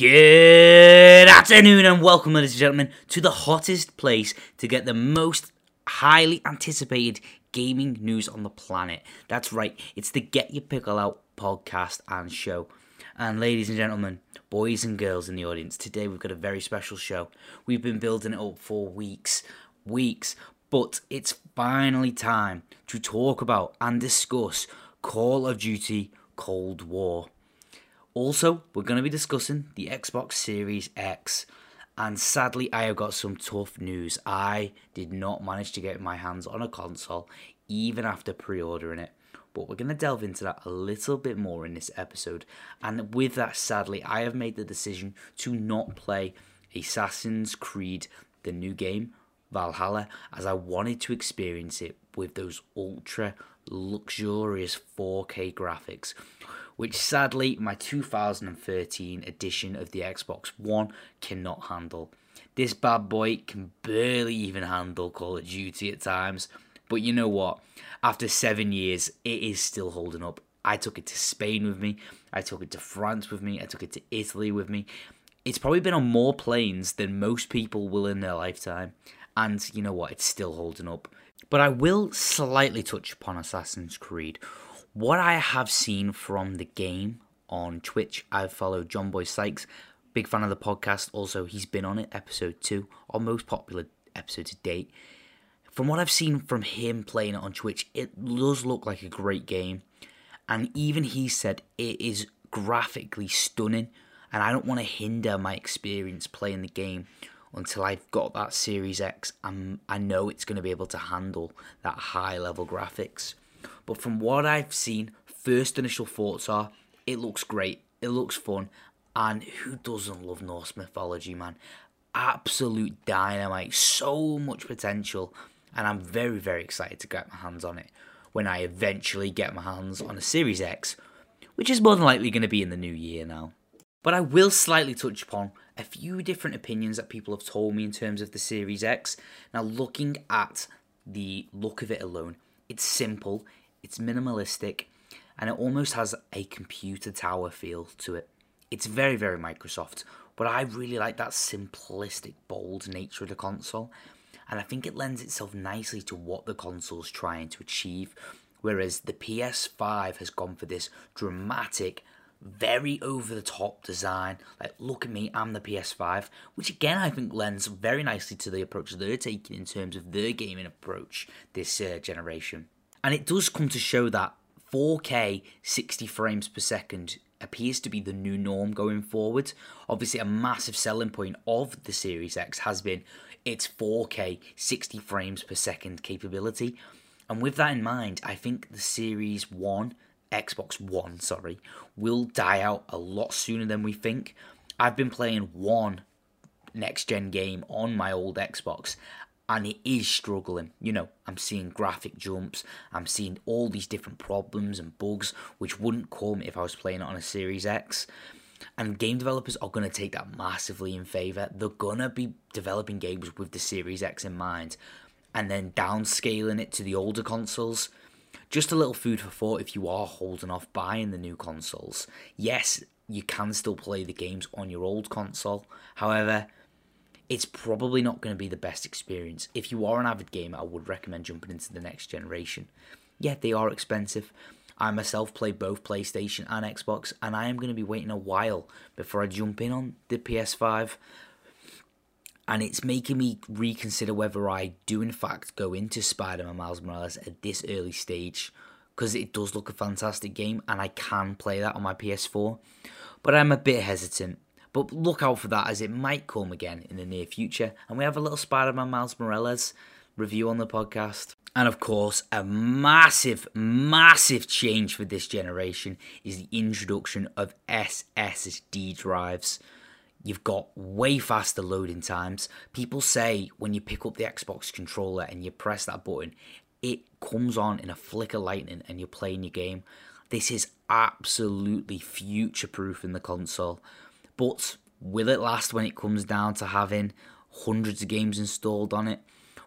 Good afternoon and welcome, ladies and gentlemen, to the hottest place to get the most highly anticipated gaming news on the planet. That's right, it's the Get Your Pickle Out podcast and show. And ladies and gentlemen, boys and girls in the audience, today we've got a very special show. We've been building it up for weeks, but it's finally time to talk about and discuss Call of Duty Cold War. Also, we're going to be discussing the Xbox Series X. And sadly, I have got some tough news. I did not manage to get my hands on a console, even after pre-ordering it. But we're going to delve into that a little bit more in this episode. And with that, sadly, I have made the decision to not play Assassin's Creed, the new game, Valhalla, as I wanted to experience it with those ultra luxurious 4K graphics, which sadly my 2013 edition of the Xbox One cannot handle. This bad boy can barely even handle Call of Duty at times, but you know what? After 7 years, it is still holding up. I took it to Spain with me, I took it to France with me, I took it to Italy with me. It's probably been on more planes than most people will in their lifetime, and you know what? It's still holding up. But I will slightly touch upon Assassin's Creed. What I have seen from the game on Twitch, I've followed John Boy Sykes, big fan of the podcast. Also, he's been on it, episode 2, our most popular episode to date. From what I've seen from him playing it on Twitch, it does look like a great game. And even he said it is graphically stunning, and I don't want to hinder my experience playing the game until I've got that Series X, and I know it's going to be able to handle that high-level graphics. But from what I've seen, first initial thoughts are, it looks great, it looks fun, and who doesn't love Norse mythology, man? Absolute dynamite, so much potential, and I'm very, very excited to get my hands on it when I eventually get my hands on a Series X, which is more than likely going to be in the new year now. But I will slightly touch upon a few different opinions that people have told me in terms of the Series X. Now, looking at the look of it alone, it's simple, it's minimalistic, and it almost has a computer tower feel to it. It's very, very Microsoft, but I really like that simplistic, bold nature of the console, and I think it lends itself nicely to what the console's trying to achieve, whereas the PS5 has gone for this dramatic, very over-the-top design, like, look at me, I'm the PS5, which again I think lends very nicely to the approach they're taking in terms of their gaming approach this generation. And it does come to show that 4K 60 frames per second appears to be the new norm going forward. Obviously, a massive selling point of the Series X has been its 4K 60 frames per second capability, and with that in mind, I think the Xbox One will die out a lot sooner than we think. I've been playing one next-gen game on my old Xbox, and it is struggling. You know, I'm seeing graphic jumps, I'm seeing all these different problems and bugs, which wouldn't come if I was playing it on a Series X. And game developers are going to take that massively in favour. They're going to be developing games with the Series X in mind, and then downscaling it to the older consoles. Just a little food for thought if you are holding off buying the new consoles. Yes, you can still play the games on your old console. However, it's probably not going to be the best experience. If you are an avid gamer, I would recommend jumping into the next generation. Yeah, they are expensive. I myself play both PlayStation and Xbox, and I am going to be waiting a while before I jump in on the PS5. And it's making me reconsider whether I do in fact go into Spider-Man Miles Morales at this early stage, because it does look a fantastic game and I can play that on my PS4. But I'm a bit hesitant. But look out for that, as it might come again in the near future. And we have a little Spider-Man Miles Morales review on the podcast. And of course, a massive, massive change for this generation is the introduction of SSD drives. You've got way faster loading times. People say when you pick up the Xbox controller and you press that button, it comes on in a flick of lightning and you're playing your game. This is absolutely future-proof in the console. But will it last when it comes down to having hundreds of games installed on it?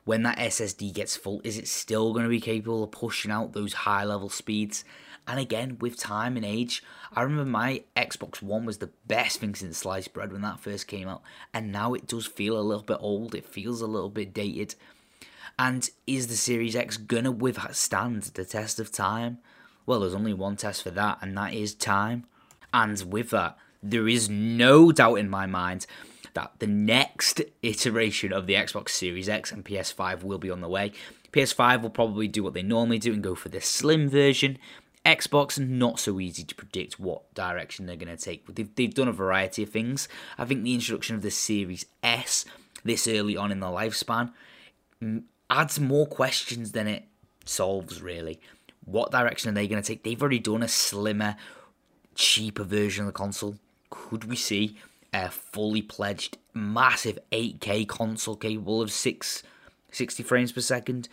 When that SSD gets full, is it still going to be capable of pushing out those high-level speeds? And again, with time and age, I remember my Xbox One was the best thing since sliced bread when that first came out. And now it does feel a little bit old. It feels a little bit dated. And is the Series X going to withstand the test of time? Well, there's only one test for that, and that is time. And with that, there is no doubt in my mind that the next iteration of the Xbox Series X and PS5 will be on the way. PS5 will probably do what they normally do and go for the slim version. Xbox, not so easy to predict what direction they're going to take. They've done a variety of things. I think the introduction of the Series S this early on in the lifespan adds more questions than it solves, really. What direction are they going to take? They've already done a slimmer, cheaper version of the console. Could we see a fully pledged, massive 8K console capable of 60 frames per second?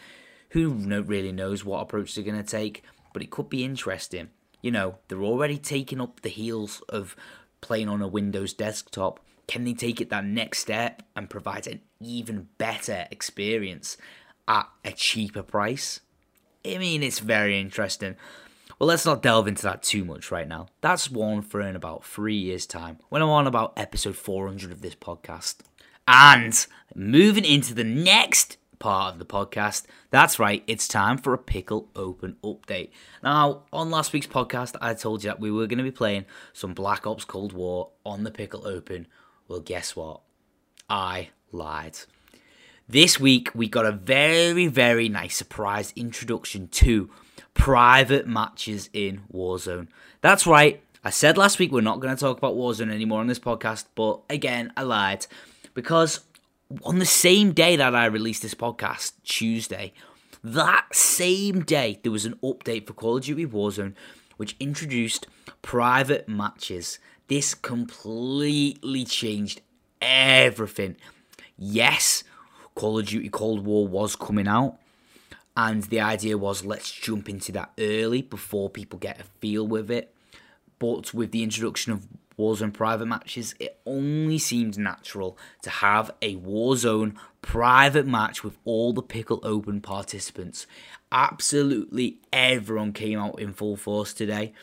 Who really knows what approach they're going to take? But it could be interesting. You know, they're already taking up the heels of playing on a Windows desktop. Can they take it that next step and provide an even better experience at a cheaper price? I mean, it's very interesting. Well, let's not delve into that too much right now. That's one for in about 3 years' time, when I'm on about episode 400 of this podcast. And moving into the next part of the podcast, that's right, it's time for a Pickle Open update. Now, on last week's podcast, I told you that we were going to be playing some Black Ops Cold War on the Pickle Open. Well, guess what? I lied. This week, we got a very, very nice surprise introduction to private matches in Warzone. That's right, I said last week we're not going to talk about Warzone anymore on this podcast, but again, I lied. Because on the same day that I released this podcast, Tuesday, that same day, there was an update for Call of Duty Warzone, which introduced private matches. This completely changed everything. Yes, Call of Duty Cold War was coming out, and the idea was let's jump into that early before people get a feel with it. But with the introduction of Warzone private matches, it only seemed natural to have a Warzone private match with all the Pickle Open participants. Absolutely everyone came out in full force today.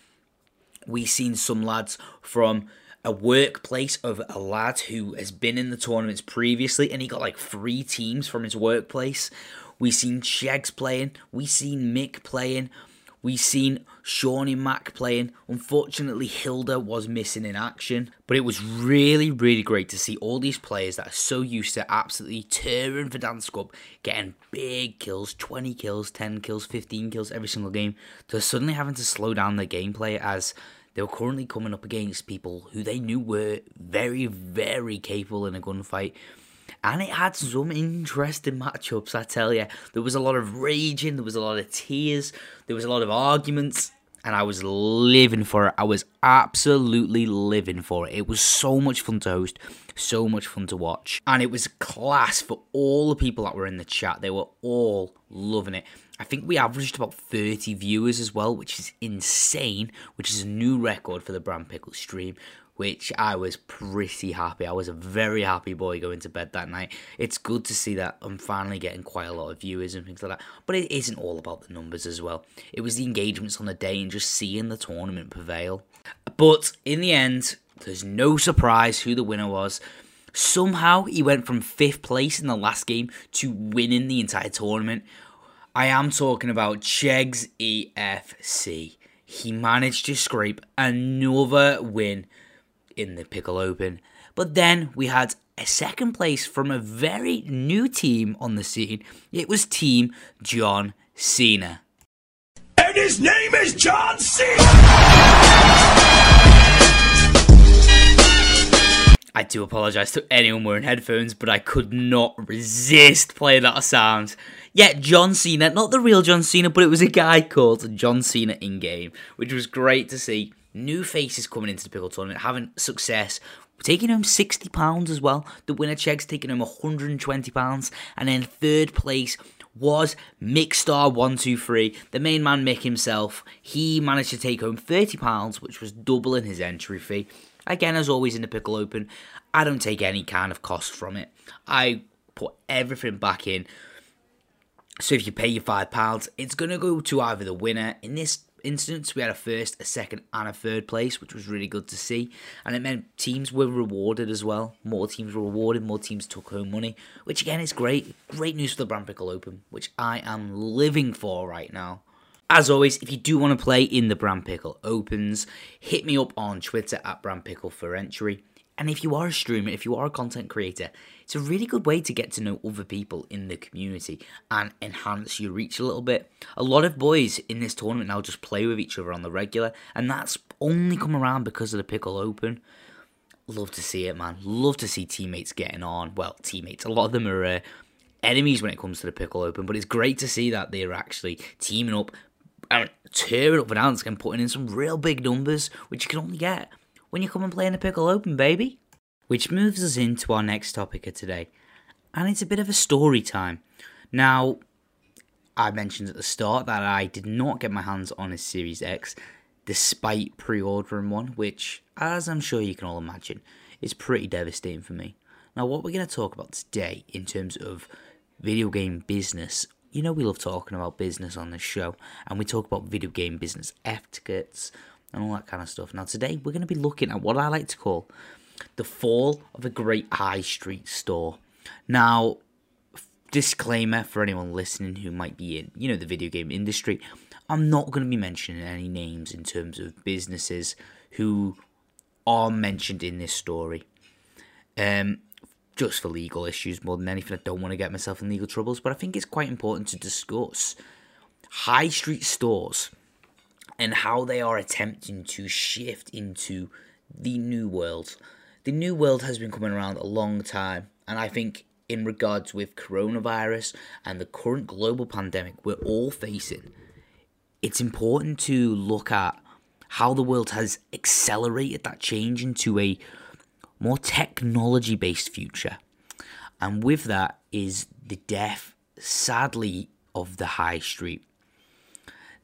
We seen some lads from a workplace of a lad who has been in the tournaments previously, and he got like 3 teams from his workplace. We seen Chegg's playing, we seen Mick playing, we seen Shawnee Mac playing. Unfortunately, Hilda was missing in action, but it was really, really great to see all these players that are so used to absolutely tearing for Dance Club, getting big kills, 20 kills, 10 kills, 15 kills every single game, to suddenly having to slow down their gameplay as they were currently coming up against people who they knew were very, very capable in a gunfight. And it had some interesting matchups, I tell you. There was a lot of raging, there was a lot of tears, there was a lot of arguments, and I was living for it. I was absolutely living for it. It was so much fun to host, so much fun to watch. And it was class for all the people that were in the chat. They were all loving it. I think we averaged about 30 viewers as well, which is insane, which is a new record for the Brand Pickle stream, which I was pretty happy. I was a very happy boy going to bed that night. It's good to see that I'm finally getting quite a lot of viewers and things like that, but it isn't all about the numbers as well. It was the engagements on the day and just seeing the tournament prevail. But in the end, there's no surprise who the winner was. Somehow, he went from 5th place in the last game to winning the entire tournament. I am talking about Chegg's EFC. He managed to scrape another win in the Pickle Open. But then we had a 2nd place from a very new team on the scene. It was Team John Cena. And his name is John Cena! I do apologise to anyone wearing headphones, but I could not resist playing that sound. Yeah, John Cena, not the real John Cena, but it was a guy called John Cena in-game, which was great to see. New faces coming into the Pickle Tournament, having success, taking home £60 as well. The winner, Chegg's, taking home £120. And then 3rd place was Mick Star 123, the main man Mick himself. He managed to take home £30, which was doubling his entry fee. Again, as always in the Pickle Open, I don't take any kind of cost from it. I put everything back in. So if you pay your £5, it's going to go to either the winner. In this instance, we had a first, a second, and a third place, which was really good to see. And it meant teams were rewarded as well. More teams were rewarded, more teams took home money, which again is great. Great news for the Brand Pickle Open, which I am living for right now. As always, if you do want to play in the Brand Pickle Opens, hit me up on Twitter at Brand Pickle for entry. And if you are a streamer, if you are a content creator, it's a really good way to get to know other people in the community and enhance your reach a little bit. A lot of boys in this tournament now just play with each other on the regular, and that's only come around because of the Pickle Open. Love to see it, man. Love to see teammates getting on. Well, teammates, a lot of them are enemies when it comes to the Pickle Open, but it's great to see that they're actually teaming up and tearing up and dance and putting in some real big numbers, which you can only get when you come and play in the Pickle Open, baby. Which moves us into our next topic of today, and it's a bit of a story time. Now, I mentioned at the start that I did not get my hands on a Series X, despite pre-ordering one, which, as I'm sure you can all imagine, is pretty devastating for me. Now, what we're going to talk about today in terms of video game business, you know we love talking about business on this show, and we talk about video game business etiquettes, and all that kind of stuff. Now today we're going to be looking at what I like to call the fall of a great high street store. Now, disclaimer for anyone listening who might be in, you know, the video game industry, I'm not going to be mentioning any names in terms of businesses who are mentioned in this story. Just for legal issues more than anything. I don't want to get myself in legal troubles, but I think it's quite important to discuss high street stores and how they are attempting to shift into the new world. The new world has been coming around a long time, and I think in regards with coronavirus and the current global pandemic we're all facing, it's important to look at how the world has accelerated that change into a more technology-based future. And with that is the death, sadly, of the high street.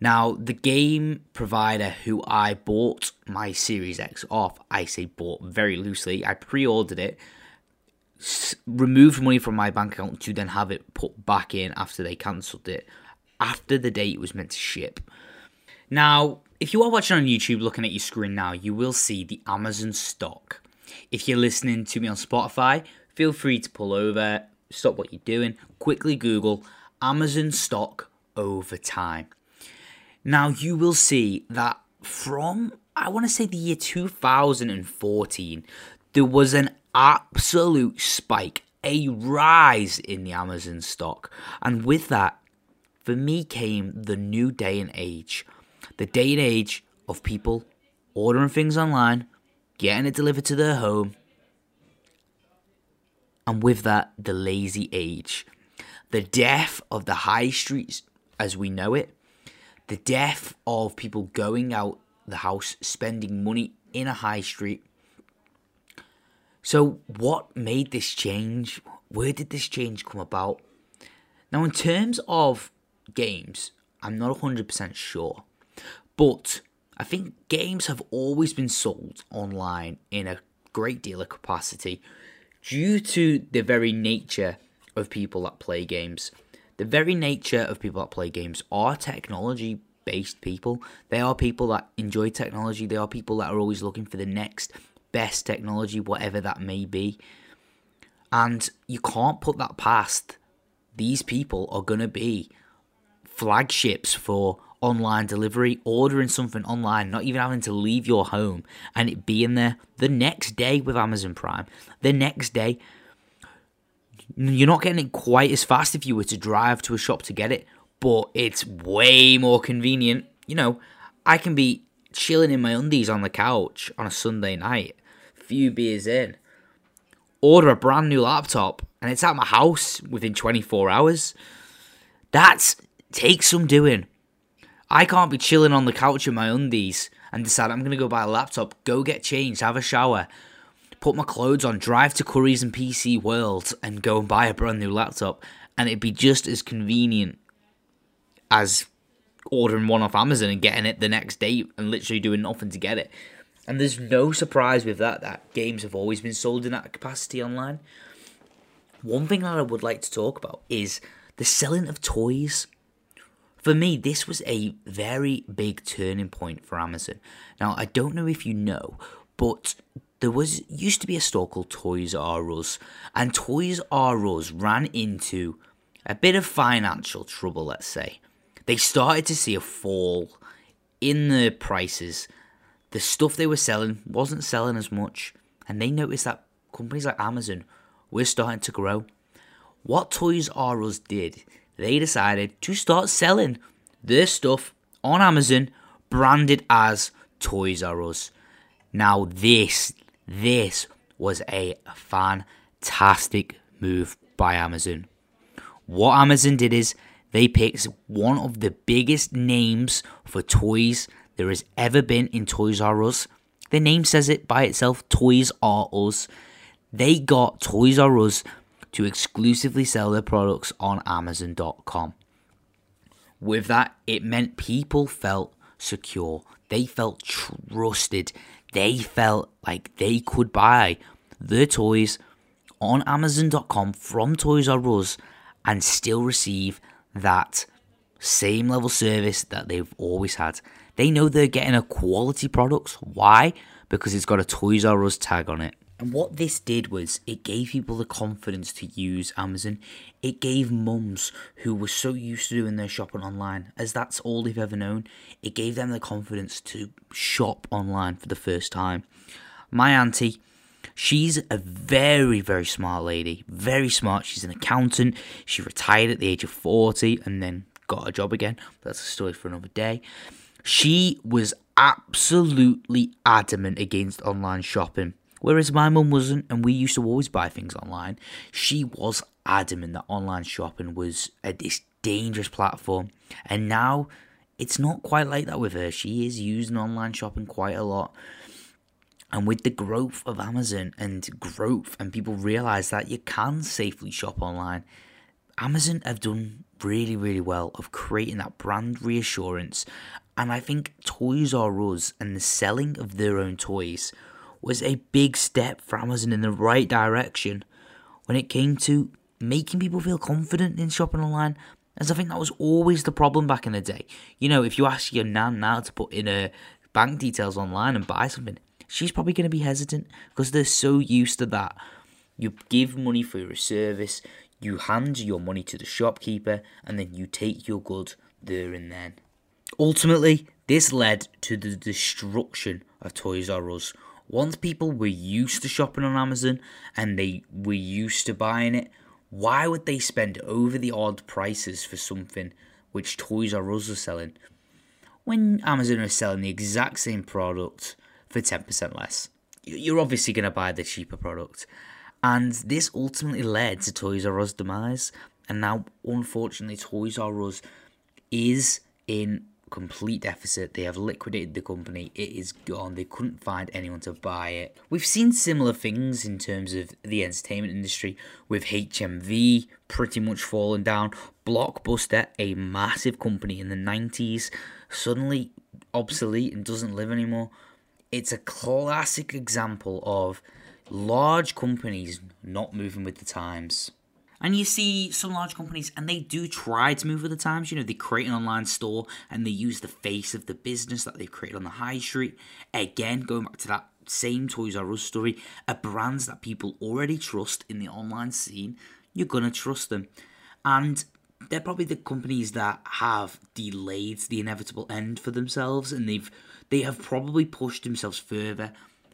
Now, the game provider who I bought my Series X off, I say bought very loosely, I pre-ordered it, removed money from my bank account to then have it put back in after they cancelled it, after the date it was meant to ship. Now, if you are watching on YouTube, looking at your screen now, you will see the Amazon stock. If you're listening to me on Spotify, feel free to pull over, stop what you're doing, quickly Google Amazon stock over time. Now, you will see that from, I want to say, the year 2014, there was an absolute spike, a rise in the Amazon stock. And with that, for me, came the new day and age. The day and age of people ordering things online, getting it delivered to their home. And with that, the lazy age. The death of the high streets as we know it. The death of people going out the house, spending money in a high street. So what made this change? Where did this change come about? Now, in terms of games, I'm not 100% sure. But I think games have always been sold online in a great deal of capacity due to the very nature of people that play games. The very nature of people that play games are technology-based people. They are people that enjoy technology. They are people that are always looking for the next best technology, whatever that may be. And you can't put that past. These people are going to be flagships for online delivery, ordering something online, not even having to leave your home, and it being there the next day with Amazon Prime. The next day. You're not getting it quite as fast if you were to drive to a shop to get it, but it's way more convenient. You know, I can be chilling in my undies on the couch on a Sunday night, a few beers in, order a brand new laptop, and it's at my house within 24 hours. That takes some doing. I can't be chilling on the couch in my undies and decide I'm going to go buy a laptop, go get changed, have a shower, put my clothes on, drive to Currys and PC World and go and buy a brand new laptop, and it'd be just as convenient as ordering one off Amazon and getting it the next day and literally doing nothing to get it. And there's no surprise with that games have always been sold in that capacity online. One thing that I would like to talk about is the selling of toys. For me, this was a very big turning point for Amazon. Now, I don't know if you know, but there used to be a store called Toys R Us, and Toys R Us ran into a bit of financial trouble, let's say. They started to see a fall in the prices. The stuff they were selling wasn't selling as much, and they noticed that companies like Amazon were starting to grow. What Toys R Us did, they decided to start selling their stuff on Amazon branded as Toys R Us. Now this was a fantastic move by Amazon. What Amazon did is they picked one of the biggest names for toys there has ever been in Toys R Us. The name says it by itself, Toys R Us. They got Toys R Us to exclusively sell their products on Amazon.com. With that, it meant people felt secure. They felt trusted. They felt like they could buy their toys on Amazon.com from Toys R Us and still receive that same level service that they've always had. They know they're getting a quality product. Why? Because it's got a Toys R Us tag on it. And what this did was it gave people the confidence to use Amazon. It gave mums who were so used to doing their shopping online, as that's all they've ever known, it gave them the confidence to shop online for the first time. My auntie, she's a very, very smart lady. Very smart. She's an accountant. She retired at the age of 40 and then got a job again. That's a story for another day. She was absolutely adamant against online shopping. Whereas my mum wasn't, and we used to always buy things online. She was adamant that online shopping was this dangerous platform. And now, it's not quite like that with her. She is using online shopping quite a lot. And with the growth of Amazon and people realise that you can safely shop online, Amazon have done really, really well of creating that brand reassurance. And I think Toys R Us and the selling of their own toys was a big step for Amazon in the right direction when it came to making people feel confident in shopping online, as I think that was always the problem back in the day. You know, if you ask your nan now to put in her bank details online and buy something, she's probably going to be hesitant because they're so used to that. You give money for your service, you hand your money to the shopkeeper, and then you take your goods there and then. Ultimately, this led to the destruction of Toys R Us. Once people were used to shopping on Amazon and they were used to buying it, why would they spend over the odd prices for something which Toys R Us are selling when Amazon are selling the exact same product for 10% less? You're obviously going to buy the cheaper product. And this ultimately led to Toys R Us demise. And now, unfortunately, Toys R Us is in complete deficit. They have liquidated the company. It is gone. They couldn't find anyone to buy it. We've seen similar things in terms of the entertainment industry, with HMV pretty much falling down. Blockbuster, a massive company in the 90s, suddenly obsolete and doesn't live anymore. It's a classic example of large companies not moving with the times. And you see some large companies, and they do try to move with the times. You know, they create an online store, and they use the face of the business that they've created on the high street. Again, going back to that same Toys R Us story, a brands that people already trust in the online scene, you're going to trust them. And they're probably the companies that have delayed the inevitable end for themselves, and they have probably pushed themselves further,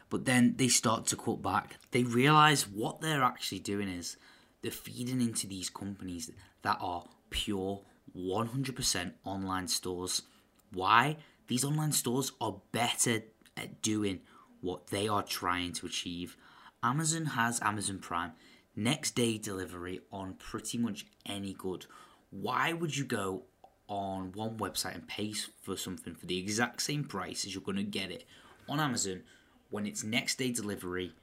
but then they start to cut back. They realise what they're actually doing is they're feeding into these companies that are pure 100% online stores. Why? These online stores are better at doing what they are trying to achieve. Amazon has Amazon Prime, next day delivery on pretty much any good. Why would you go on one website and pay for something for the exact same price as you're going to get it on Amazon when it's next day delivery,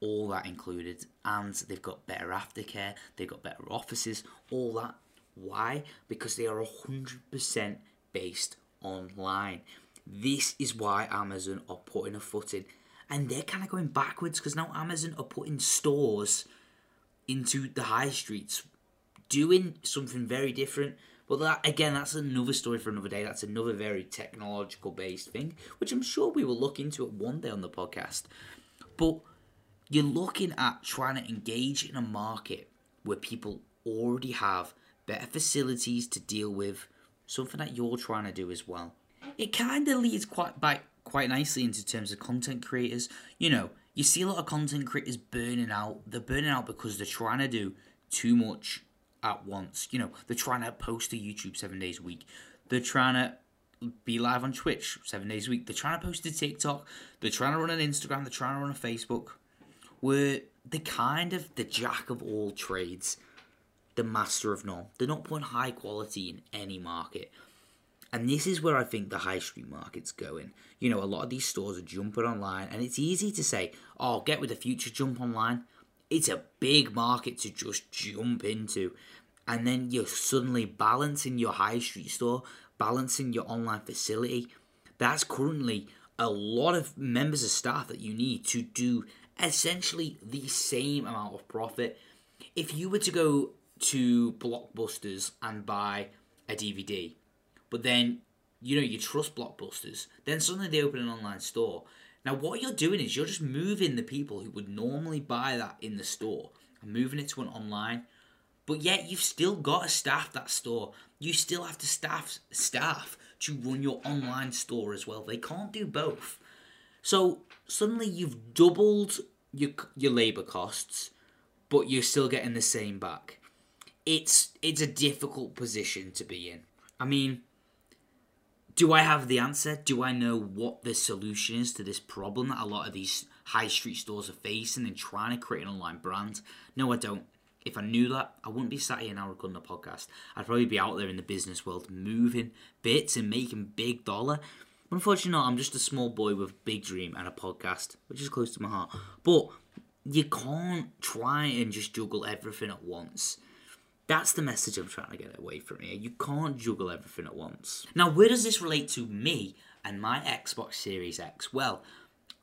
all that included, and they've got better aftercare, they've got better offices, all that. Why? Because they are 100% based online. This is why Amazon are putting a foot in, and they're kind of going backwards, because now Amazon are putting stores into the high streets, doing something very different, But that, again, that's another story for another day. That's another very technological-based thing, which I'm sure we will look into at one day on the podcast. But you're looking at trying to engage in a market where people already have better facilities to deal with something that you're trying to do as well. It kind of leads quite nicely into terms of content creators. You know, you see a lot of content creators burning out. They're burning out because they're trying to do too much at once. You know, they're trying to post to YouTube 7 days a week. They're trying to be live on Twitch 7 days a week. They're trying to post to TikTok. They're trying to run an Instagram. They're trying to run a Facebook. Where they're kind of the jack of all trades, the master of none. They're not putting high quality in any market. And this is where I think the high street market's going. You know, a lot of these stores are jumping online, and it's easy to say, oh, get with the future, jump online. It's a big market to just jump into. And then you're suddenly balancing your high street store, balancing your online facility. That's currently a lot of members of staff that you need to do essentially the same amount of profit. If you were to go to Blockbusters and buy a DVD, but then, you know, you trust Blockbusters, then suddenly they open an online store. Now, what you're doing is you're just moving the people who would normally buy that in the store and moving it to an online, but yet you've still got to staff that store. You still have to staff to run your online store as well. They can't do both. So suddenly you've doubled your labour costs, but you're still getting the same back. It's a difficult position to be in. I mean, do I have the answer? Do I know what the solution is to this problem that a lot of these high street stores are facing and trying to create an online brand? No, I don't. If I knew that, I wouldn't be sat here now recording a podcast. I'd probably be out there in the business world moving bits and making big dollar. Unfortunately not, I'm just a small boy with a big dream and a podcast, which is close to my heart. But you can't try and just juggle everything at once. That's the message I'm trying to get away from here. You can't juggle everything at once. Now, where does this relate to me and my Xbox Series X? Well,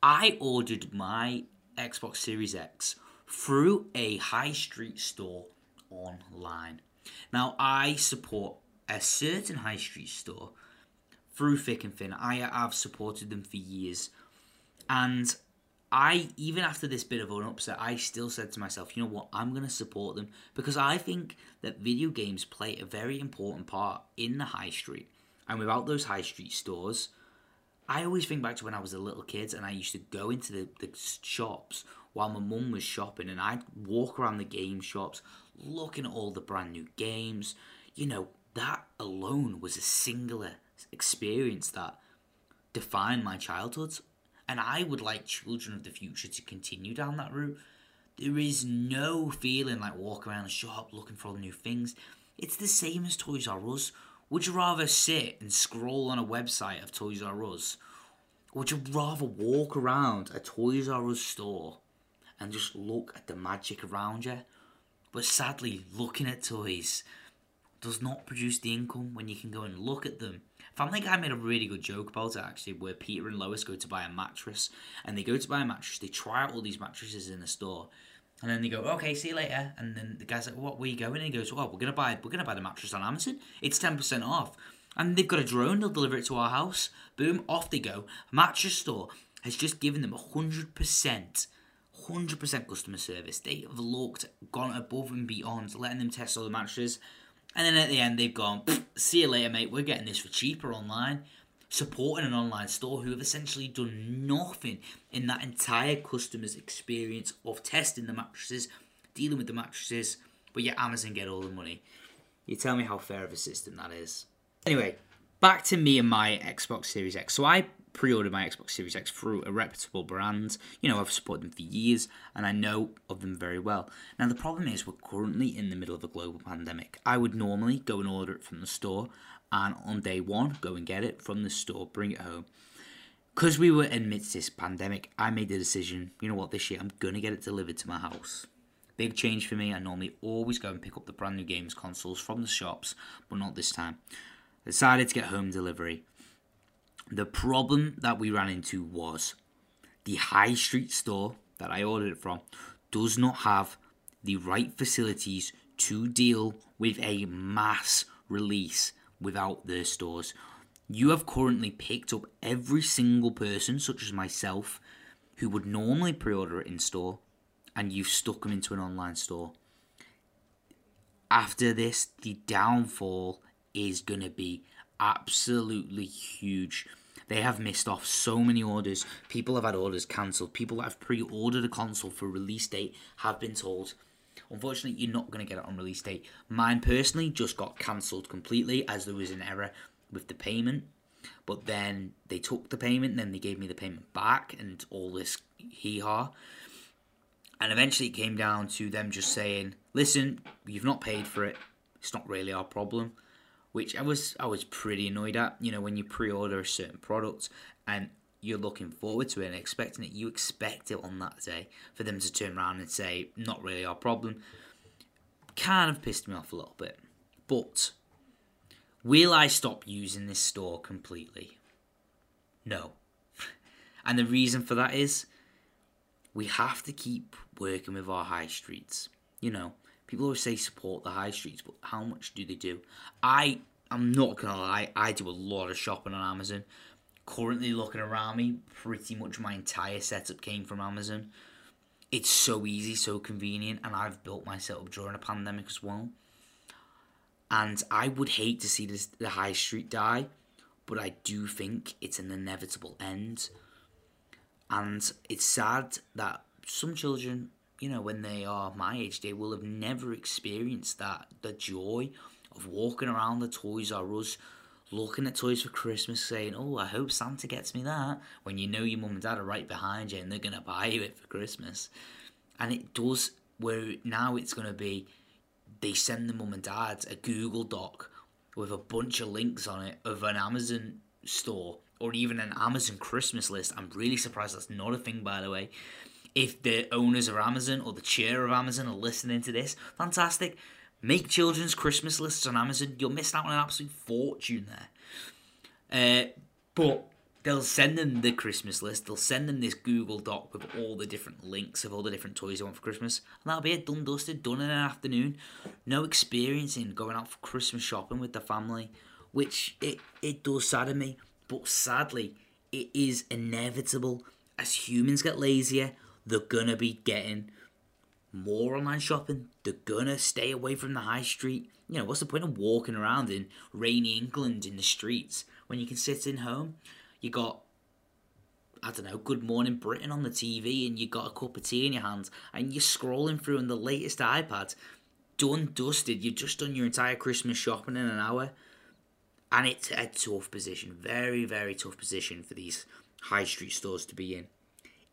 I ordered my Xbox Series X through a high street store online. Now, I support a certain high street store through thick and thin. I have supported them for years. And I, even after this bit of an upset, I still said to myself, you know what, I'm going to support them because I think that video games play a very important part in the high street. And without those high street stores, I always think back to when I was a little kid and I used to go into the shops while my mum was shopping, and I'd walk around the game shops looking at all the brand new games. You know, that alone was a singular experience that defined my childhood. And I would like children of the future to continue down that route. There is no feeling like walking around a shop looking for all the new things. It's the same as Toys R Us. Would you rather sit and scroll on a website of Toys R Us? Or would you rather walk around a Toys R Us store and just look at the magic around you? But sadly, looking at toys does not produce the income when you can go and look at them. Family Guy made a really good joke about it, actually, where Peter and Lois go to buy a mattress, and they go to buy a mattress, they try out all these mattresses in the store, and then they go, okay, see you later, and then the guy's like, what, where are you going? And he goes, well, we're gonna buy the mattress on Amazon, it's 10% off, and they've got a drone, they'll deliver it to our house, boom, off they go. Mattress store has just given them 100% customer service. They have gone above and beyond, letting them test all the mattresses. And then at the end, they've gone, see you later, mate. We're getting this for cheaper online. Supporting an online store who have essentially done nothing in that entire customer's experience of testing the mattresses, dealing with the mattresses, but yet Amazon get all the money. You tell me how fair of a system that is. Anyway, back to me and my Xbox Series X. So I pre-ordered my Xbox Series X through a reputable brand. You know, I've supported them for years and I know of them very well. Now, the problem is we're currently in the middle of a global pandemic. I would normally go and order it from the store and on day one, go and get it from the store, bring it home. Because we were amidst this pandemic, I made the decision, you know what, this year I'm going to get it delivered to my house. Big change for me. I normally always go and pick up the brand new games consoles from the shops, but not this time. I decided to get home delivery. The problem that we ran into was the high street store that I ordered it from does not have the right facilities to deal with a mass release without their stores. You have currently picked up every single person, such as myself, who would normally pre-order it in store, and you've stuck them into an online store. After this, the downfall is going to be absolutely huge. They have missed off so many orders. People have had orders cancelled. People that have pre-ordered a console for release date have been told, unfortunately, you're not going to get it on release date. Mine personally just got cancelled completely as there was an error with the payment. But then they took the payment and then they gave me the payment back and all this hee-haw. And eventually it came down to them just saying, listen, you've not paid for it. It's not really our problem. Which I was pretty annoyed at. You know, when you pre-order a certain product and you're looking forward to it and expecting it, you expect it on that day for them to turn around and say, not really our problem. Kind of pissed me off a little bit. But will I stop using this store completely? No. And the reason for that is we have to keep working with our high streets. You know, people always say support the high streets, but how much do they do? I'm not going to lie, I do a lot of shopping on Amazon. Currently looking around me, pretty much my entire setup came from Amazon. It's so easy, so convenient, and I've built my setup during a pandemic as well. And I would hate to see the high street die, but I do think it's an inevitable end. And it's sad that some children, you know, when they are my age, they will have never experienced the joy of walking around the Toys R Us, looking at toys for Christmas, saying, oh, I hope Santa gets me that, when you know your mum and dad are right behind you and they're going to buy you it for Christmas. And it does, where now it's going to be, they send the mum and dad a Google Doc with a bunch of links on it of an Amazon store or even an Amazon Christmas list. I'm really surprised that's not a thing, by the way. If the owners of Amazon or the chair of Amazon are listening to this, fantastic. Make children's Christmas lists on Amazon. You'll miss out on an absolute fortune there. But they'll send them the Christmas list. They'll send them this Google Doc with all the different links of all the different toys they want for Christmas. And that'll be it. Done, dusted. Done in an afternoon. No experience in going out for Christmas shopping with the family. Which it does sadden me. But sadly, it is inevitable. As humans get lazier, they're going to be getting more online shopping. They're going to stay away from the high street. You know, what's the point of walking around in rainy England in the streets when you can sit in home? You got, I don't know, Good Morning Britain on the TV and you got a cup of tea in your hand and you're scrolling through on the latest iPad. Done, dusted. You've just done your entire Christmas shopping in an hour. And it's a tough position. Very, very tough position for these high street stores to be in.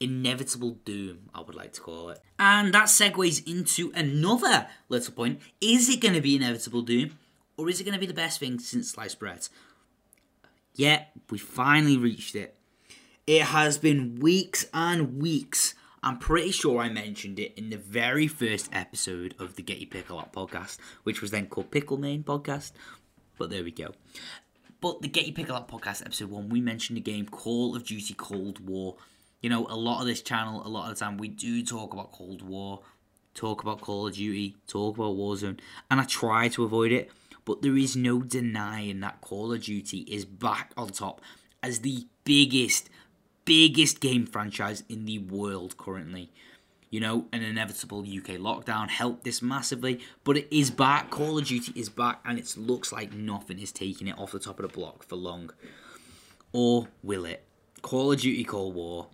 Inevitable doom, I would like to call it. And that segues into another little point. Is it going to be inevitable doom? Or is it going to be the best thing since sliced bread? Yeah, we finally reached it. It has been weeks and weeks. I'm pretty sure I mentioned it in the very first episode of the Get Your Pick A Lot podcast, which was then called Pickle Name Podcast. But there we go. But the Get Your Pick A Lot podcast, episode 1, we mentioned the game Call of Duty Cold War. You know, a lot of this channel, a lot of the time, we do talk about Cold War, talk about Call of Duty, talk about Warzone, and I try to avoid it, but there is no denying that Call of Duty is back on top as the biggest game franchise in the world currently. You know, an inevitable UK lockdown helped this massively, but it is back. Call of Duty is back, and it looks like nothing is taking it off the top of the block for long. Or will it? Call of Duty Cold War.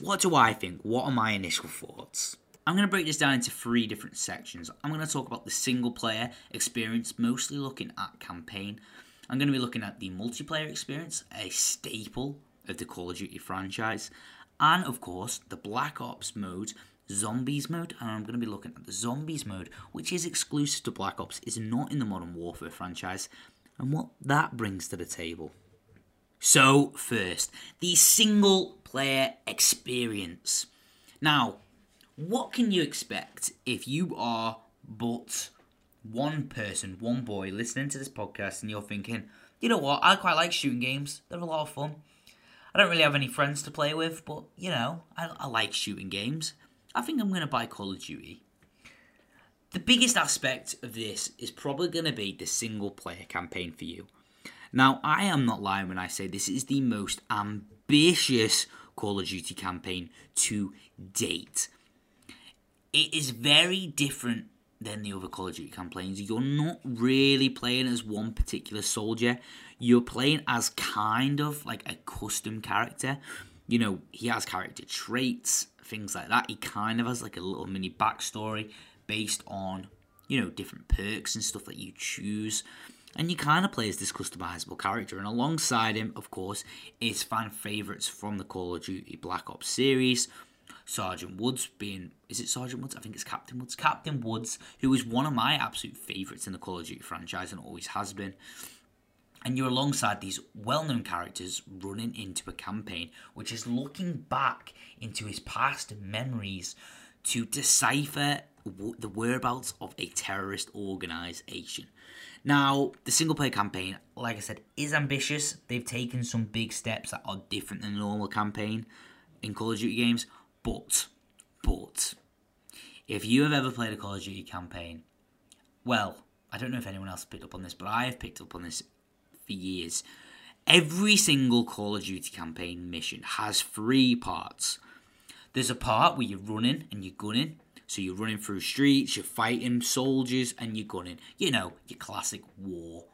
What do I think? What are my initial thoughts? I'm going to break this down into 3 different sections. I'm going to talk about the single player experience, mostly looking at campaign. I'm going to be looking at the multiplayer experience, a staple of the Call of Duty franchise. And of course, the Black Ops mode, Zombies mode. And I'm going to be looking at the Zombies mode, which is exclusive to Black Ops, is not in the Modern Warfare franchise, and what that brings to the table. So, first, the single-player experience. Now, what can you expect if you are but one person, one boy, listening to this podcast and you're thinking, you know what, I quite like shooting games, they're a lot of fun. I don't really have any friends to play with, but, you know, I like shooting games. I think I'm going to buy Call of Duty. The biggest aspect of this is probably going to be the single-player campaign for you. Now, I am not lying when I say this is the most ambitious Call of Duty campaign to date. It is very different than the other Call of Duty campaigns. You're not really playing as one particular soldier. You're playing as kind of like a custom character. You know, he has character traits, things like that. He kind of has like a little mini backstory based on, you know, different perks and stuff that you choose. And you kind of play as this customizable character. And alongside him, of course, is fan favourites from the Call of Duty Black Ops series. Sergeant Woods being... Is it Sergeant Woods? I think it's Captain Woods. Captain Woods, who is one of my absolute favourites in the Call of Duty franchise and always has been. And you're alongside these well-known characters running into a campaign, which is looking back into his past memories to decipher the whereabouts of a terrorist organisation. Now, the single-player campaign, like I said, is ambitious. They've taken some big steps that are different than the normal campaign in Call of Duty games. But, if you have ever played a Call of Duty campaign, well, I don't know if anyone else picked up on this, but I have picked up on this for years. Every single Call of Duty campaign mission has three parts. There's a part where you're running and you're gunning. So you're running through streets, you're fighting soldiers, and you're gunning. You know, your classic war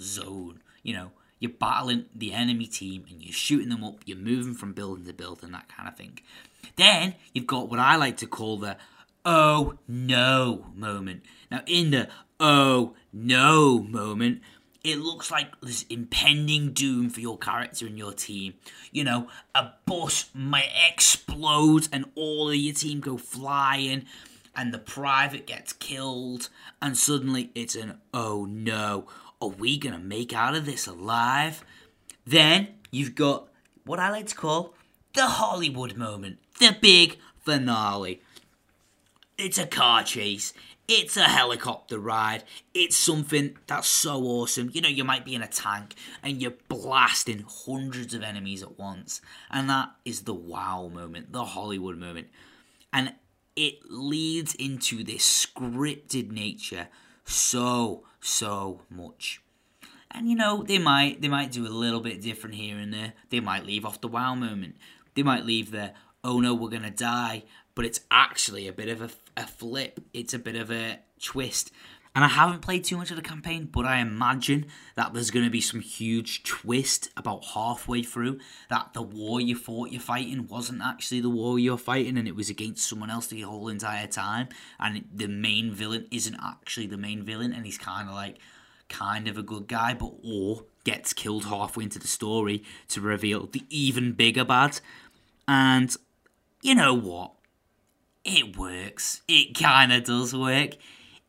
zone. You know, you're battling the enemy team and you're shooting them up. You're moving from building to building, that kind of thing. Then you've got what I like to call the "oh no" moment. Now, in the "oh no" moment, it looks like this impending doom for your character and your team. You know, a bus might explode and all of your team go flying and the private gets killed and suddenly it's an "oh no, are we going to make out of this alive?" Then you've got what I like to call the Hollywood moment, the big finale. It's a car chase. It's a helicopter ride. It's something that's so awesome. You know, you might be in a tank and you're blasting hundreds of enemies at once. And that is the wow moment, the Hollywood moment. And it leads into this scripted nature so much. And, you know, they might do a little bit different here and there. They might leave off the wow moment. They might leave the, "oh no, we're going to die," but it's actually a bit of a flip. It's a bit of a twist. And I haven't played too much of the campaign, but I imagine that there's going to be some huge twist about halfway through, that the war you thought you're fighting wasn't actually the war you're fighting, and it was against someone else the whole entire time, and the main villain isn't actually the main villain, and he's kind of a good guy, but or gets killed halfway into the story to reveal the even bigger bad. And you know what? It works. It kind of does work.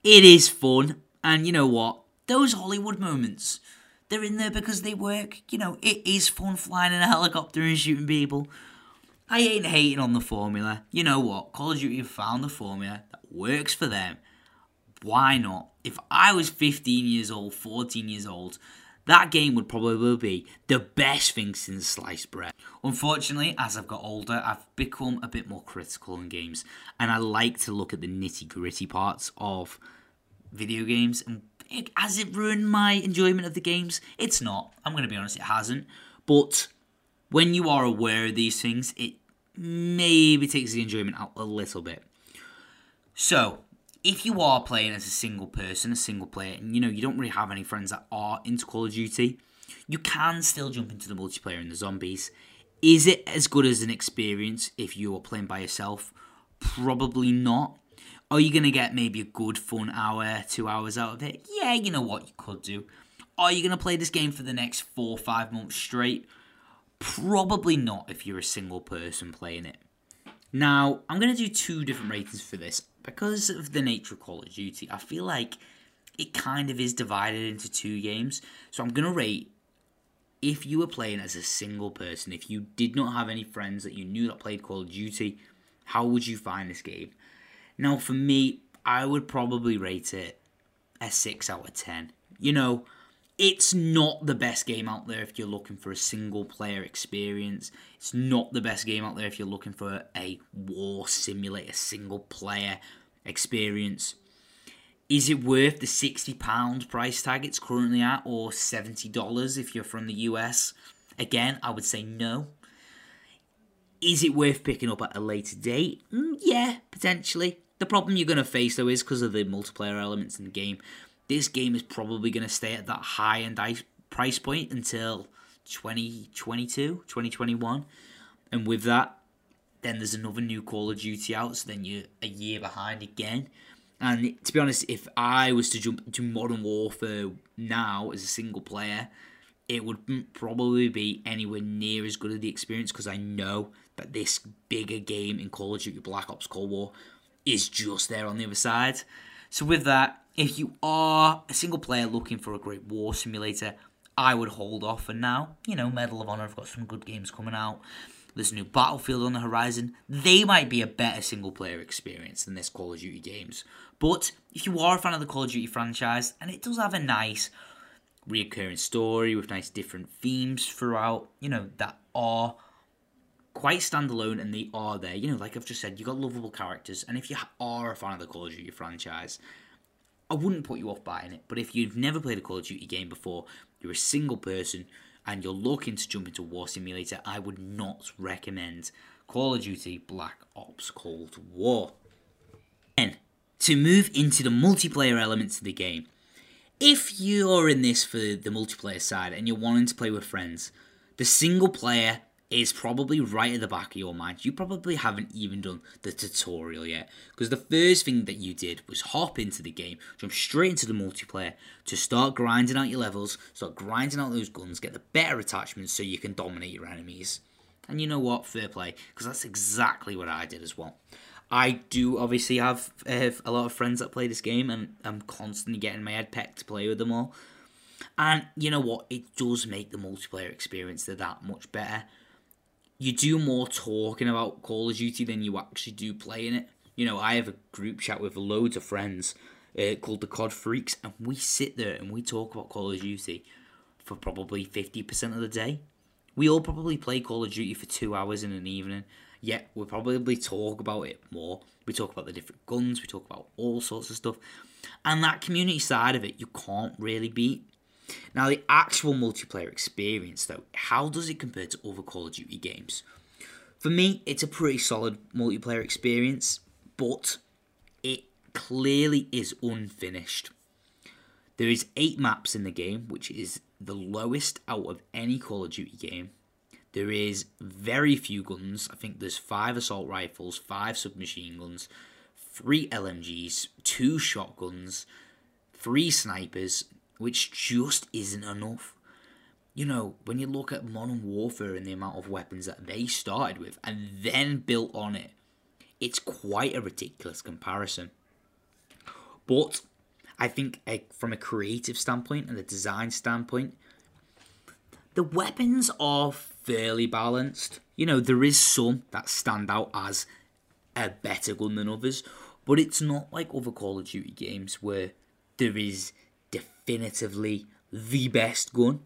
It is fun. And you know what? Those Hollywood moments, they're in there because they work. You know, it is fun flying in a helicopter and shooting people. I ain't hating on the formula. You know what? Call of Duty have found the formula that works for them. Why not? If I was 15 years old, 14 years old, that game would probably be the best thing since sliced bread. Unfortunately, as I've got older, I've become a bit more critical in games. And I like to look at the nitty-gritty parts of video games. And has it ruined my enjoyment of the games? It's not. I'm going to be honest, it hasn't. But when you are aware of these things, it maybe takes the enjoyment out a little bit. So, if you are playing as a single person, a single player, and you know you don't really have any friends that are into Call of Duty, you can still jump into the multiplayer and the zombies. Is it as good as an experience if you are playing by yourself? Probably not. Are you going to get maybe a good fun hour, 2 hours out of it? Yeah, you know what you could do. Are you going to play this game for the next 4 or 5 months straight? Probably not if you're a single person playing it. Now, I'm going to do 2 different ratings for this. Because of the nature of Call of Duty, I feel like it kind of is divided into 2 games. So I'm going to rate if you were playing as a single person, if you did not have any friends that you knew that played Call of Duty, how would you find this game? Now, for me, I would probably rate it a 6 out of 10. You know, it's not the best game out there if you're looking for a single-player experience. It's not the best game out there if you're looking for a war simulator, single-player experience. Is it worth the £60 price tag it's currently at, or $70 if you're from the US? Again, I would say no. Is it worth picking up at a later date? Yeah, potentially. The problem you're going to face, though, is because of the multiplayer elements in the game. This game is probably going to stay at that high-end price point until 2022, 2021. And with that, then there's another new Call of Duty out, so then you're a year behind again. And to be honest, if I was to jump into Modern Warfare now as a single player, it would probably be anywhere near as good of the experience, because I know that this bigger game in Call of Duty Black Ops Cold War is just there on the other side. So with that, if you are a single player looking for a great war simulator, I would hold off for now. You know, Medal of Honor have got some good games coming out. There's a new Battlefield on the horizon. They might be a better single-player experience than this Call of Duty games. But if you are a fan of the Call of Duty franchise, and it does have a nice reoccurring story with nice different themes throughout, you know, that are quite standalone and they are there. You know, like I've just said, you've got lovable characters. And if you are a fan of the Call of Duty franchise, I wouldn't put you off buying it. But if you've never played a Call of Duty game before, you're a single person, and you're looking to jump into War Simulator, I would not recommend Call of Duty Black Ops Cold War. Then, to move into the multiplayer elements of the game. If you're in this for the multiplayer side and you're wanting to play with friends, the single player is probably right at the back of your mind. You probably haven't even done the tutorial yet, because the first thing that you did was hop into the game, jump straight into the multiplayer to start grinding out your levels, start grinding out those guns, get the better attachments so you can dominate your enemies. And you know what? Fair play, because that's exactly what I did as well. I do obviously have a lot of friends that play this game, and I'm constantly getting my head pecked to play with them all. And you know what? It does make the multiplayer experience that much better. You do more talking about Call of Duty than you actually do playing it. You know, I have a group chat with loads of friends called the COD Freaks, and we sit there and we talk about Call of Duty for probably 50% of the day. We all probably play Call of Duty for 2 hours in an evening, yet we'll probably talk about it more. We talk about the different guns, we talk about all sorts of stuff. And that community side of it, you can't really beat. Now, the actual multiplayer experience, though, how does it compare to other Call of Duty games? For me, it's a pretty solid multiplayer experience, but it clearly is unfinished. There is 8 maps in the game, which is the lowest out of any Call of Duty game. There is very few guns. I think there's 5 assault rifles, 5 submachine guns, 3 LMGs, 2 shotguns, 3 snipers, which just isn't enough. You know, when you look at Modern Warfare and the amount of weapons that they started with and then built on it, it's quite a ridiculous comparison. But I think from a creative standpoint and a design standpoint, the weapons are fairly balanced. You know, there is some that stand out as a better gun than others, but it's not like other Call of Duty games where there is definitively the best gun.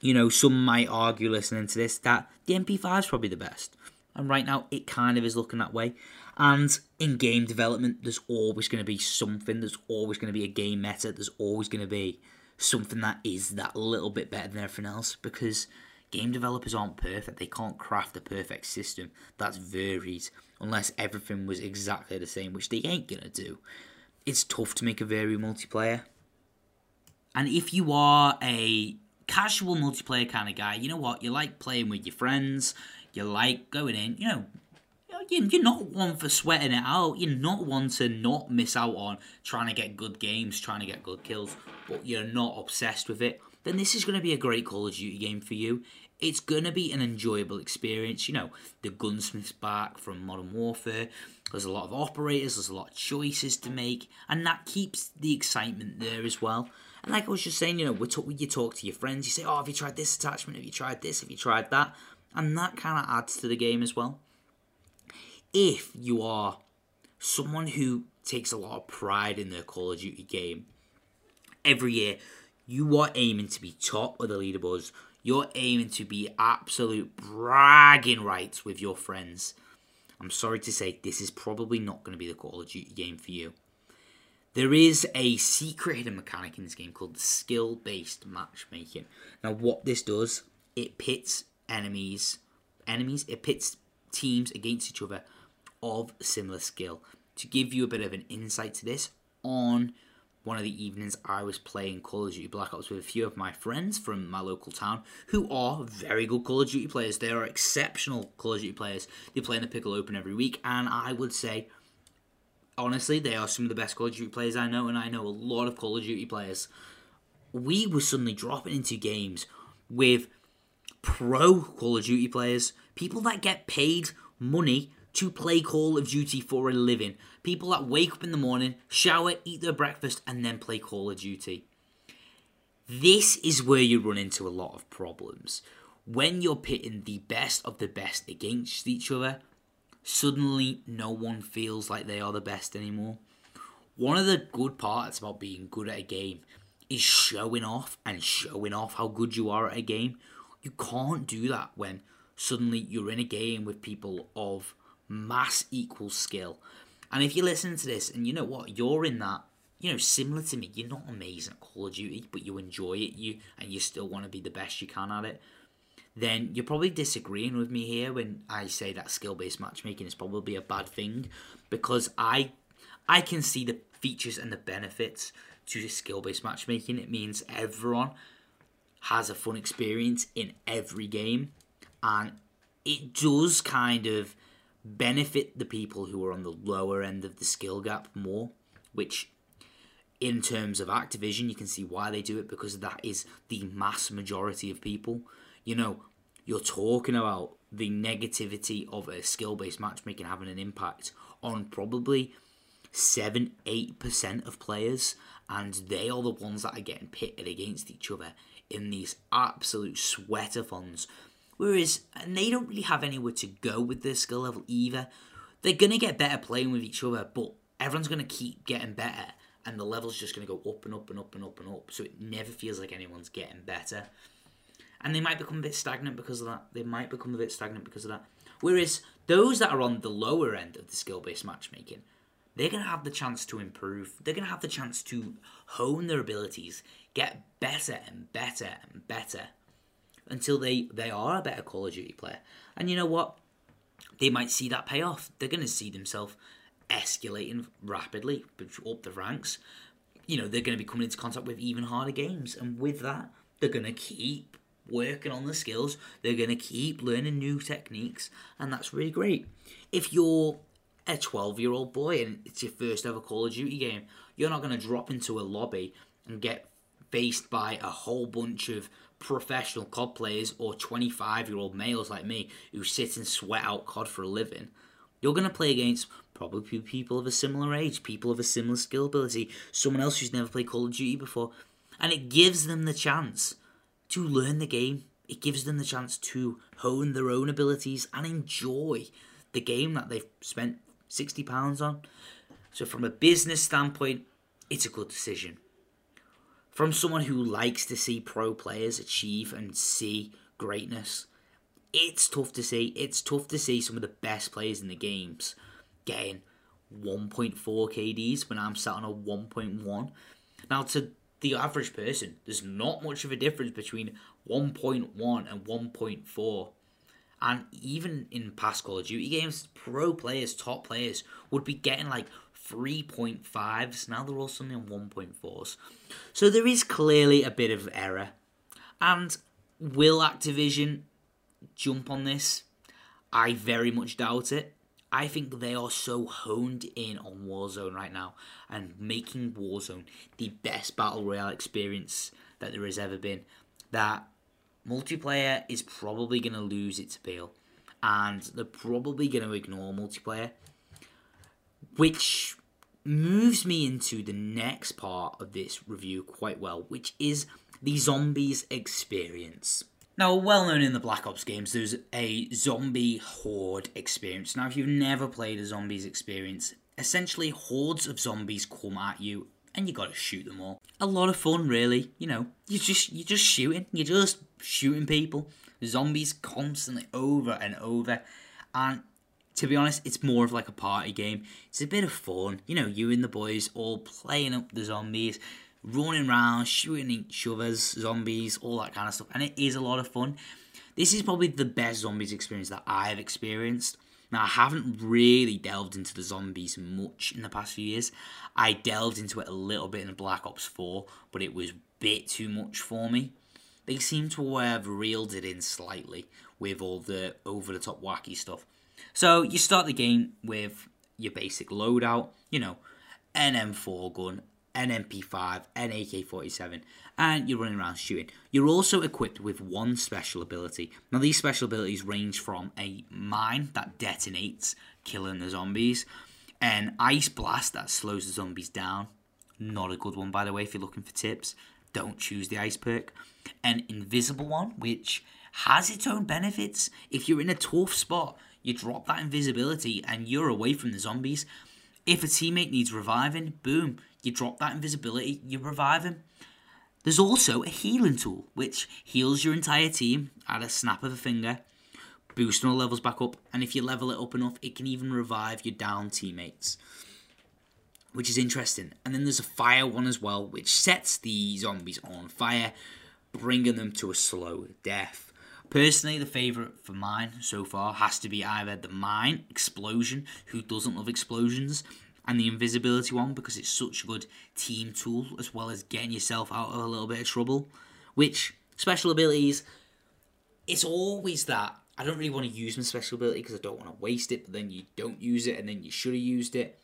You know, some might argue listening to this that the MP5 is probably the best. And right now, it kind of is looking that way. And in game development, there's always going to be something. There's always going to be a game meta. There's always going to be something that is that little bit better than everything else, because game developers aren't perfect. They can't craft a perfect system that's varied unless everything was exactly the same, which they ain't going to do. It's tough to make a varied multiplayer. And if you are a casual multiplayer kind of guy, you know what? You like playing with your friends. You like going in. You know, you're not one for sweating it out. You're not one to not miss out on trying to get good games, trying to get good kills, but you're not obsessed with it. Then this is going to be a great Call of Duty game for you. It's going to be an enjoyable experience. You know, the gunsmith's back from Modern Warfare. There's a lot of operators. There's a lot of choices to make. And that keeps the excitement there as well. And like I was just saying, you know, you talk to your friends. You say, oh, have you tried this attachment? Have you tried this? Have you tried that? And that kind of adds to the game as well. If you are someone who takes a lot of pride in their Call of Duty game, every year you are aiming to be top of the leaderboards. You're aiming to be absolute bragging rights with your friends. I'm sorry to say, this is probably not going to be the Call of Duty game for you. There is a secret hidden mechanic in this game called skill-based matchmaking. Now, what this does, it pits it pits teams against each other of similar skill. To give you a bit of an insight to this, on one of the evenings I was playing Call of Duty Black Ops with a few of my friends from my local town who are very good Call of Duty players. They are exceptional Call of Duty players. They play in the Pickle Open every week, and I would say, honestly, they are some of the best Call of Duty players I know, and I know a lot of Call of Duty players. We were suddenly dropping into games with pro Call of Duty players, people that get paid money to play Call of Duty for a living, people that wake up in the morning, shower, eat their breakfast, and then play Call of Duty. This is where you run into a lot of problems. When you're pitting the best of the best against each other, suddenly no one feels like they are the best anymore. One of the good parts about being good at a game is showing off and showing off how good you are at a game. You can't do that when suddenly you're in a game with people of mass equal skill. And if you listen to this and you know what, you're in that, you know, similar to me, you're not amazing at Call of Duty, but you enjoy it, you still want to be the best you can at it, then you're probably disagreeing with me here when I say that skill-based matchmaking is probably a bad thing, because I can see the features and the benefits to skill-based matchmaking. It means everyone has a fun experience in every game, and it does kind of benefit the people who are on the lower end of the skill gap more, which in terms of Activision, you can see why they do it, because that is the mass majority of people. You know, you're talking about the negativity of a skill-based matchmaking having an impact on probably 7-8% of players, and they are the ones that are getting pitted against each other in these absolute sweatathons. Whereas, and they don't really have anywhere to go with their skill level either. They're going to get better playing with each other, but everyone's going to keep getting better, and the level's just going to go up and up and up and up and up, so it never feels like anyone's getting better. And they might become a bit stagnant because of that. Whereas, those that are on the lower end of the skill-based matchmaking, they're going to have the chance to improve. They're going to have the chance to hone their abilities, get better and better and better, until they are a better Call of Duty player. And you know what? They might see that payoff. They're going to see themselves escalating rapidly up the ranks. You know, they're going to be coming into contact with even harder games. And with that, they're going to keep working on the skills. They're going to keep learning new techniques. And that's really great. If you're a 12-year-old boy and it's your first ever Call of Duty game, you're not going to drop into a lobby and get faced by a whole bunch of professional COD players or 25-year-old males like me who sit and sweat out COD for a living. You're going to play against probably people of a similar age, people of a similar skill ability, someone else who's never played Call of Duty before, and it gives them the chance to learn the game. It gives them the chance to hone their own abilities and enjoy the game that they've spent £60 on. So from a business standpoint, it's a good decision. From someone who likes to see pro players achieve and see greatness, it's tough to see. It's tough to see some of the best players in the games getting 1.4 KDs when I'm sat on a 1.1. Now, to the average person, there's not much of a difference between 1.1 and 1.4. And even in past Call of Duty games, pro players, top players, would be getting like 3.5s. Now they're all suddenly on 1.4s. So there is clearly a bit of error. And will Activision jump on this? I very much doubt it. I think they are so honed in on Warzone right now and making Warzone the best Battle Royale experience that there has ever been, that multiplayer is probably going to lose its appeal. And they're probably going to ignore multiplayer, which moves me into the next part of this review quite well, which is the zombies experience. Now, well known in the Black Ops games, there's a zombie horde experience. Now, if you've never played a zombies experience, essentially hordes of zombies come at you and you gotta shoot them all. A lot of fun, really. You know, you're just shooting people. Zombies constantly over and over, and to be honest, it's more of like a party game. It's a bit of fun. You know, you and the boys all playing up the zombies, running around, shooting each other's zombies, all that kind of stuff. And it is a lot of fun. This is probably the best zombies experience that I've experienced. Now, I haven't really delved into the zombies much in the past few years. I delved into it a little bit in Black Ops 4, but it was a bit too much for me. They seem to have reeled it in slightly with all the over-the-top wacky stuff. So, you start the game with your basic loadout, you know, an M4 gun, an MP5, an AK-47, and you're running around shooting. You're also equipped with one special ability. Now, these special abilities range from a mine that detonates, killing the zombies, an ice blast that slows the zombies down. Not a good one, by the way, if you're looking for tips. Don't choose the ice perk. An invisible one, which has its own benefits. If you're in a tough spot, you drop that invisibility and you're away from the zombies. If a teammate needs reviving, boom, you drop that invisibility, you revive him. There's also a healing tool, which heals your entire team at a snap of a finger, boosting all levels back up, and if you level it up enough, it can even revive your down teammates, which is interesting. And then there's a fire one as well, which sets the zombies on fire, bringing them to a slow death. Personally, the favourite for mine so far has to be either the mine, explosion, who doesn't love explosions, and the invisibility one, because it's such a good team tool, as well as getting yourself out of a little bit of trouble. Which, special abilities, it's always that. I don't really want to use my special ability because I don't want to waste it, but then you don't use it, and then you should have used it.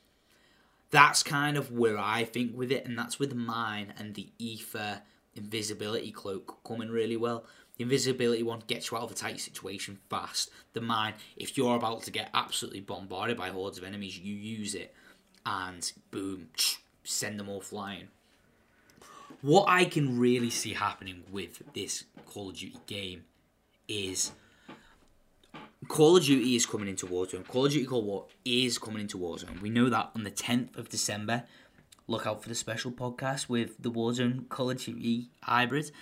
That's kind of where I think with it, and that's with mine and the ether invisibility cloak coming really well. The invisibility one gets you out of a tight situation fast. The mine, if you're about to get absolutely bombarded by hordes of enemies, you use it and boom, send them all flying. What I can really see happening with this Call of Duty game is Call of Duty is coming into Warzone. Call of Duty Cold War is coming into Warzone. We know that on the 10th of December. Look out for the special podcast with the Warzone Call of Duty hybrid.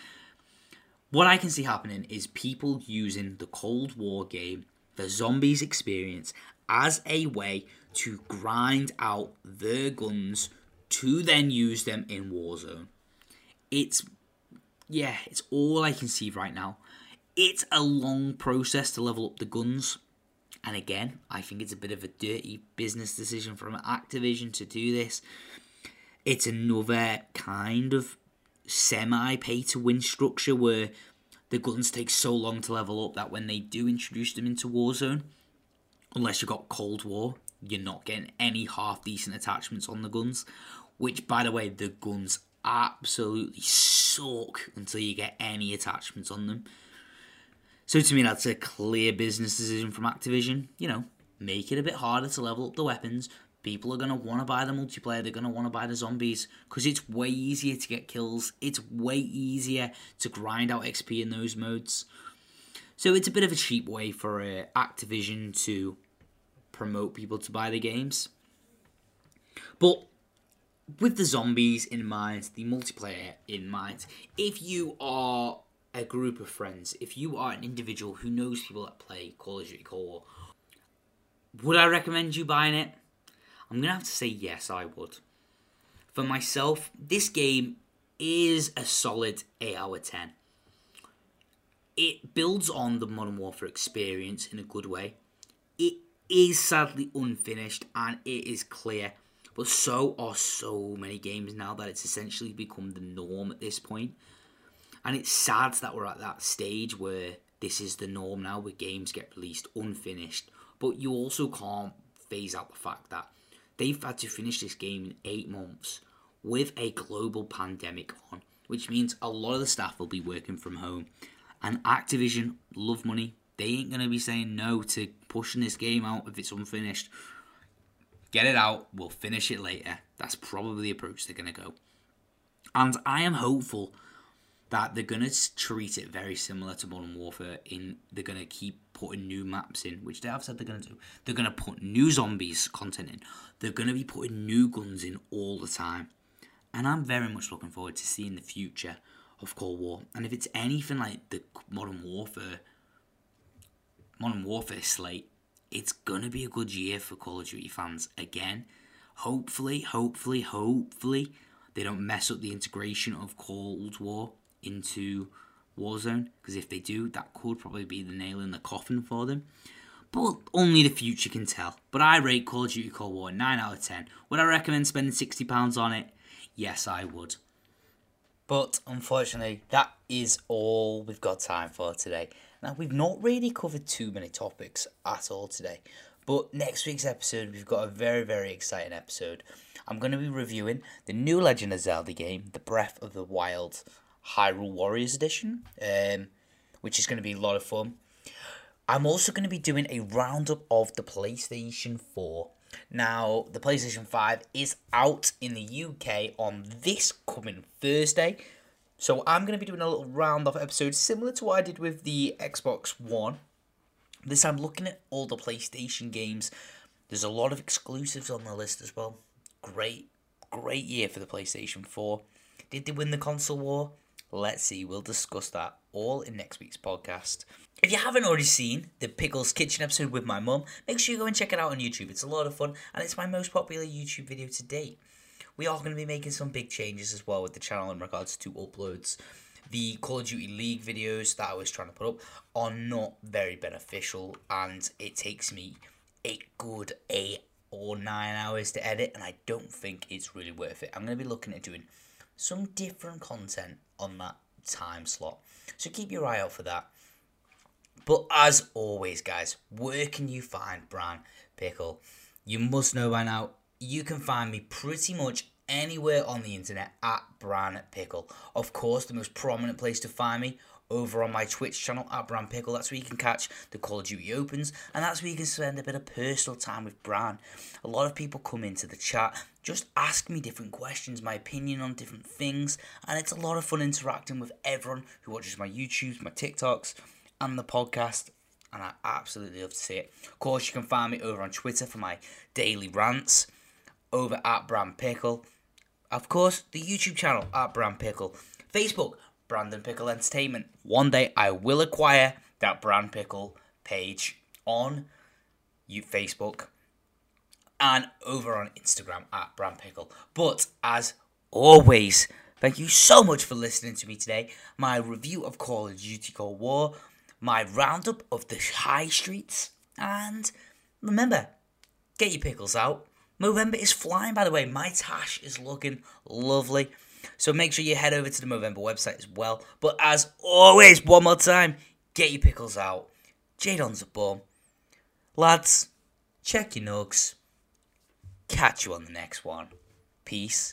What I can see happening is people using the Cold War game, the zombies experience, as a way to grind out their guns to then use them in Warzone. It's all I can see right now. It's a long process to level up the guns. And again, I think it's a bit of a dirty business decision from Activision to do this. It's another kind of semi-pay-to-win structure where the guns take so long to level up that when they do introduce them into Warzone, unless you've got Cold War, you're not getting any half-decent attachments on the guns, which, by the way, the guns absolutely suck until you get any attachments on them. So to me, that's a clear business decision from Activision. You know, make it a bit harder to level up the weapons. People are going to want to buy the multiplayer, they're going to want to buy the zombies, because it's way easier to get kills, it's way easier to grind out XP in those modes. So it's a bit of a cheap way for Activision to promote people to buy the games. But with the zombies in mind, the multiplayer in mind, if you are a group of friends, if you are an individual who knows people that play Call of Duty Cold War, would I recommend you buying it? I'm going to have to say yes, I would. For myself, this game is a solid 8 out of 10. It builds on the Modern Warfare experience in a good way. It is sadly unfinished and it is clear, but so are so many games now that it's essentially become the norm at this point. And it's sad that we're at that stage where this is the norm now, where games get released unfinished, but you also can't phase out the fact that they've had to finish this game in 8 months with a global pandemic on, which means a lot of the staff will be working from home. And Activision love money. They ain't going to be saying no to pushing this game out if it's unfinished. Get it out, we'll finish it later. That's probably the approach they're going to go. And I am hopeful that they're going to treat it very similar to Modern Warfare in they're going to keep putting new maps in, which they have said they're going to do. They're going to put new zombies content in. They're going to be putting new guns in all the time. And I'm very much looking forward to seeing the future of Cold War. And if it's anything like the Modern Warfare slate, it's going to be a good year for Call of Duty fans again. Hopefully, they don't mess up the integration of Cold War into Warzone, because if they do, that could probably be the nail in the coffin for them. But only the future can tell. But I rate Call of Duty Cold War 9 out of 10. Would I recommend spending £60 on it? Yes, I would. But unfortunately, that is all we've got time for today. Now, we've not really covered too many topics at all today. But next week's episode, we've got a very, very exciting episode. I'm going to be reviewing the new Legend of Zelda game, the Breath of the Wild Hyrule Warriors edition, which is going to be a lot of fun. I'm also going to be doing a roundup of the PlayStation 4. Now, the PlayStation 5 is out in the UK on this coming Thursday. So I'm going to be doing a little roundup episode similar to what I did with the Xbox One. This time, looking at all the PlayStation games. There's a lot of exclusives on the list as well. Great year for the PlayStation 4. Did they win the console war? Let's see. We'll discuss that all in next week's podcast. If you haven't already seen the Pickles Kitchen episode with my mum, make sure you go and check it out on YouTube. It's a lot of fun, and it's my most popular YouTube video to date. We are going to be making some big changes as well with the channel in regards to uploads. The Call of Duty League videos that I was trying to put up are not very beneficial, and it takes me a good 8 or 9 hours to edit, and I don't think it's really worth it. I'm going to be looking at doing some different content on that time slot, so keep your eye out for that. But as always, guys, where can you find Bran Pickle? You must know by now, you can find me pretty much anywhere on the internet at Bran Pickle. Of course, the most prominent place to find me over on my Twitch channel at Bran Pickle. That's where you can catch the Call of Duty Opens, and that's where you can spend a bit of personal time with Bran. A lot of people come into the chat, just ask me different questions, my opinion on different things, and it's a lot of fun interacting with everyone who watches my YouTubes, my TikToks, and the podcast, and I absolutely love to see it. Of course, you can find me over on Twitter for my daily rants, over at Bran Pickle. Of course, the YouTube channel at Bran Pickle. Facebook, Brandon Pickle Entertainment. One day I will acquire that Bran Pickle page on Facebook and over on Instagram at Bran Pickle. But as always, thank you so much for listening to me today. My review of Call of Duty Cold War, my roundup of the high streets, and remember, get your pickles out. Movember is flying, by the way. My tash is looking lovely. So make sure you head over to the Movember website as well. But as always, one more time, get your pickles out. Jadon's a bum. Lads, check your nugs. Catch you on the next one. Peace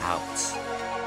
out.